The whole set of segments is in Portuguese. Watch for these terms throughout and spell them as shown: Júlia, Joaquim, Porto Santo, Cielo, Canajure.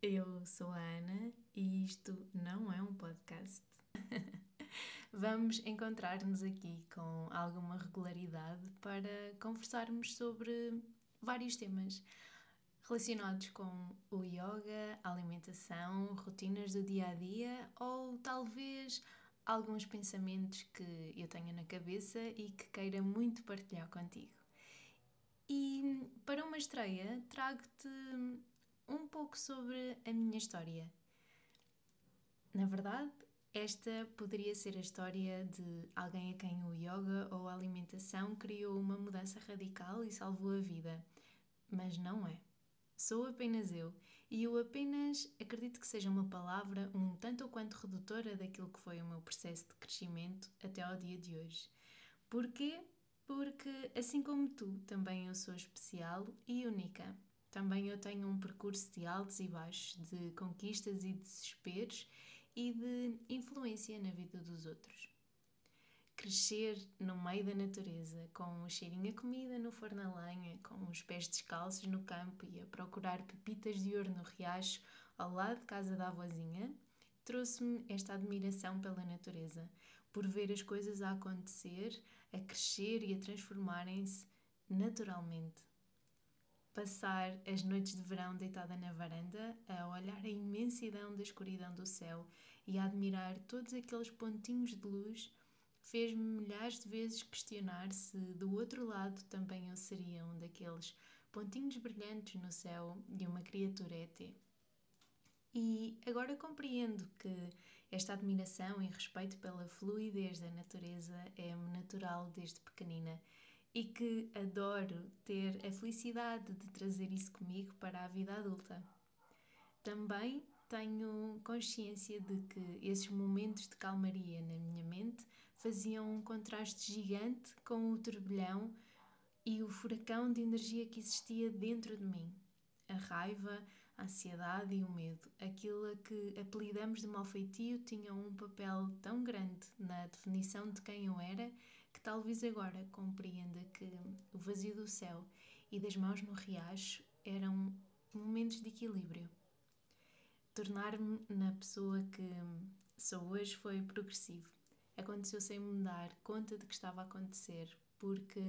Eu sou a Ana e isto não é um podcast. Vamos encontrar-nos aqui com alguma regularidade para conversarmos sobre vários temas relacionados com o yoga, alimentação, rotinas do dia-a-dia ou talvez alguns pensamentos que eu tenho na cabeça e que queira muito partilhar contigo. E para uma estreia trago-te um pouco sobre a minha história. Na verdade, esta poderia ser a história de alguém a quem o yoga ou a alimentação criou uma mudança radical e salvou a vida, mas não é. Sou apenas eu, e eu apenas acredito que seja uma palavra um tanto ou quanto redutora daquilo que foi o meu processo de crescimento até ao dia de hoje. Porquê? Porque, assim como tu, também eu sou especial e única. Também eu tenho um percurso de altos e baixos, de conquistas e desesperos e de influência na vida dos outros. Crescer no meio da natureza, com o cheirinho a comida no forno a lenha, com os pés descalços no campo e a procurar pepitas de ouro no riacho ao lado de casa da avózinha, trouxe-me esta admiração pela natureza, por ver as coisas a acontecer, a crescer e a transformarem-se naturalmente. Passar as noites de verão deitada na varanda, a olhar a imensidão da escuridão do céu e a admirar todos aqueles pontinhos de luz, fez-me milhares de vezes questionar se do outro lado também eu seria um daqueles pontinhos brilhantes no céu de uma criatura ET. E agora compreendo que esta admiração e respeito pela fluidez da natureza é-me natural desde pequenina, e que adoro ter a felicidade de trazer isso comigo para a vida adulta. Também tenho consciência de que esses momentos de calmaria na minha mente faziam um contraste gigante com o turbilhão e o furacão de energia que existia dentro de mim. A raiva, a ansiedade e o medo, aquilo a que apelidamos de malfeitio, tinham um papel tão grande na definição de quem eu era que talvez agora compreenda que o vazio do céu e das mãos no riacho eram momentos de equilíbrio. Tornar-me na pessoa que sou hoje foi progressivo. Aconteceu sem me dar conta de que estava a acontecer, porque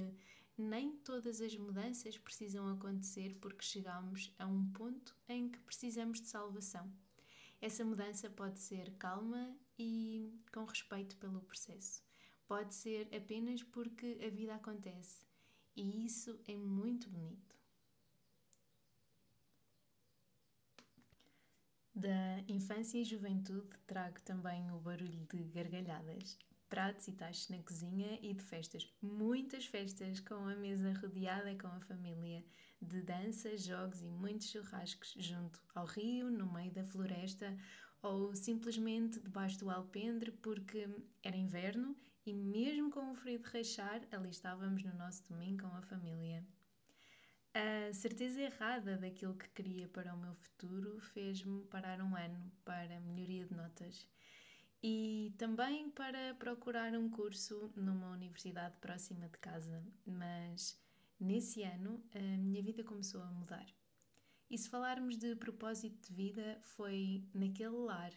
nem todas as mudanças precisam acontecer porque chegamos a um ponto em que precisamos de salvação. Essa mudança pode ser calma e com respeito pelo processo. Pode ser apenas porque a vida acontece. E isso é muito bonito. Da infância e juventude trago também o barulho de gargalhadas, pratos e tachos na cozinha e de festas, muitas festas, com a mesa rodeada com a família, de dança, jogos e muitos churrascos junto ao rio, no meio da floresta ou simplesmente debaixo do alpendre, porque era inverno e mesmo com o frio de rachar, ali estávamos no nosso domingo com a família. A certeza errada daquilo que queria para o meu futuro fez-me parar um ano para melhoria de notas. E também para procurar um curso numa universidade próxima de casa, mas nesse ano a minha vida começou a mudar. E se falarmos de propósito de vida, foi naquele lar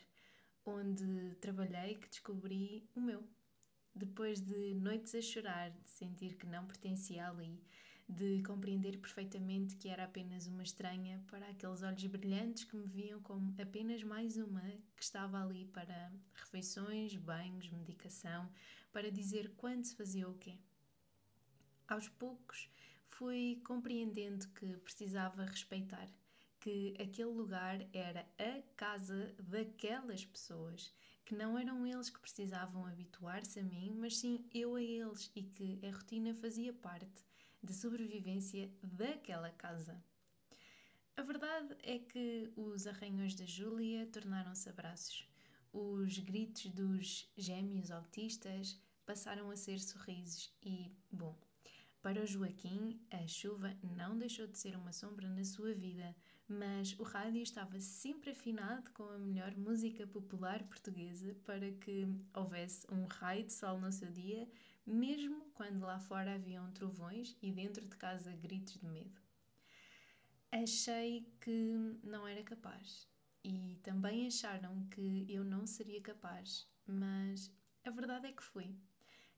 onde trabalhei que descobri o meu. Depois de noites a chorar, de sentir que não pertencia ali, de compreender perfeitamente que era apenas uma estranha para aqueles olhos brilhantes que me viam como apenas mais uma que estava ali para refeições, banhos, medicação, para dizer quando se fazia o quê. Aos poucos fui compreendendo que precisava respeitar, que aquele lugar era a casa daquelas pessoas, que não eram eles que precisavam habituar-se a mim, mas sim eu a eles, e que a rotina fazia parte de sobrevivência daquela casa. A verdade é que os arranhões da Júlia tornaram-se abraços. Os gritos dos gêmeos autistas passaram a ser sorrisos e, bom, para o Joaquim, a chuva não deixou de ser uma sombra na sua vida, mas o rádio estava sempre afinado com a melhor música popular portuguesa para que houvesse um raio de sol no seu dia, mesmo quando lá fora haviam trovões e dentro de casa gritos de medo. Achei que não era capaz, e também acharam que eu não seria capaz, mas a verdade é que fui.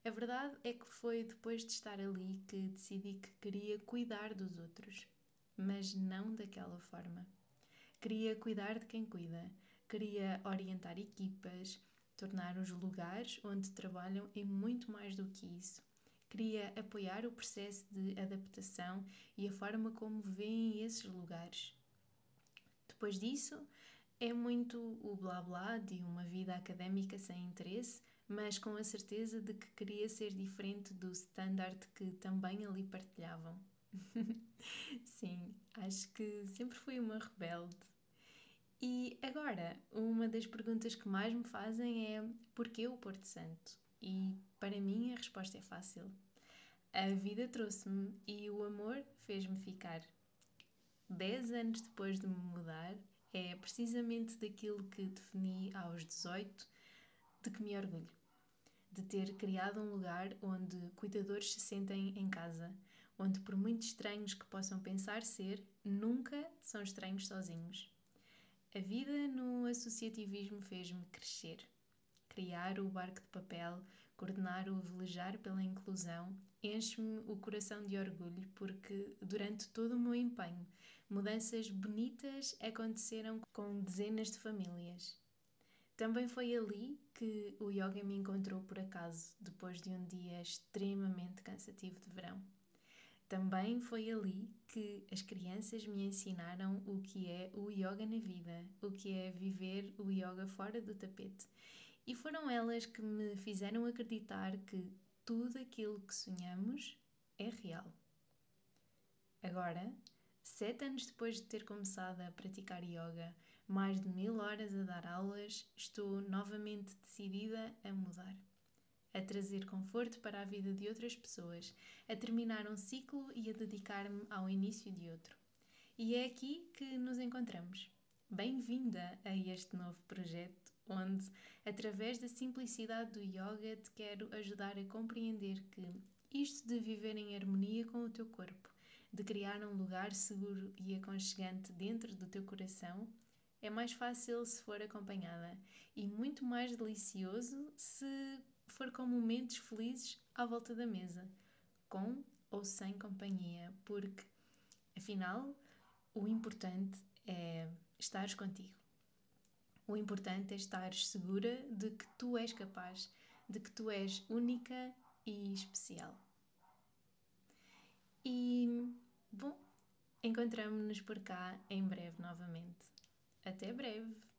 A verdade é que foi depois de estar ali que decidi que queria cuidar dos outros, mas não daquela forma. Queria cuidar de quem cuida, queria orientar equipas, tornar os lugares onde trabalham e muito mais do que isso. Queria apoiar o processo de adaptação e a forma como veem esses lugares. Depois disso, é muito o blá blá de uma vida académica sem interesse, mas com a certeza de que queria ser diferente do standard que também ali partilhavam. Sim, acho que sempre fui uma rebelde. E agora, uma das perguntas que mais me fazem é: porquê o Porto Santo? E para mim a resposta é fácil. A vida trouxe-me e o amor fez-me ficar. 10 anos depois de me mudar, é precisamente daquilo que defini aos 18, de que me orgulho. De ter criado um lugar onde cuidadores se sentem em casa, onde por muito estranhos que possam pensar ser, nunca são estranhos sozinhos. A vida no associativismo fez-me crescer. Criar o barco de papel, coordenar o velejar pela inclusão, enche-me o coração de orgulho porque, durante todo o meu empenho, mudanças bonitas aconteceram com dezenas de famílias. Também foi ali que o yoga me encontrou por acaso, depois de um dia extremamente cansativo de verão. Também foi ali que as crianças me ensinaram o que é o yoga na vida, o que é viver o yoga fora do tapete. E foram elas que me fizeram acreditar que tudo aquilo que sonhamos é real. Agora, 7 anos depois de ter começado a praticar yoga, mais de 1000 horas a dar aulas, estou novamente decidida a mudar. A trazer conforto para a vida de outras pessoas, a terminar um ciclo e a dedicar-me ao início de outro. E é aqui que nos encontramos. Bem-vinda a este novo projeto, onde, através da simplicidade do yoga, te quero ajudar a compreender que isto de viver em harmonia com o teu corpo, de criar um lugar seguro e aconchegante dentro do teu coração, é mais fácil se for acompanhada e muito mais delicioso se for com momentos felizes à volta da mesa, com ou sem companhia, porque, afinal, o importante é estares contigo. O importante é estares segura de que tu és capaz, de que tu és única e especial. E, bom, encontramo-nos por cá em breve novamente. Até breve!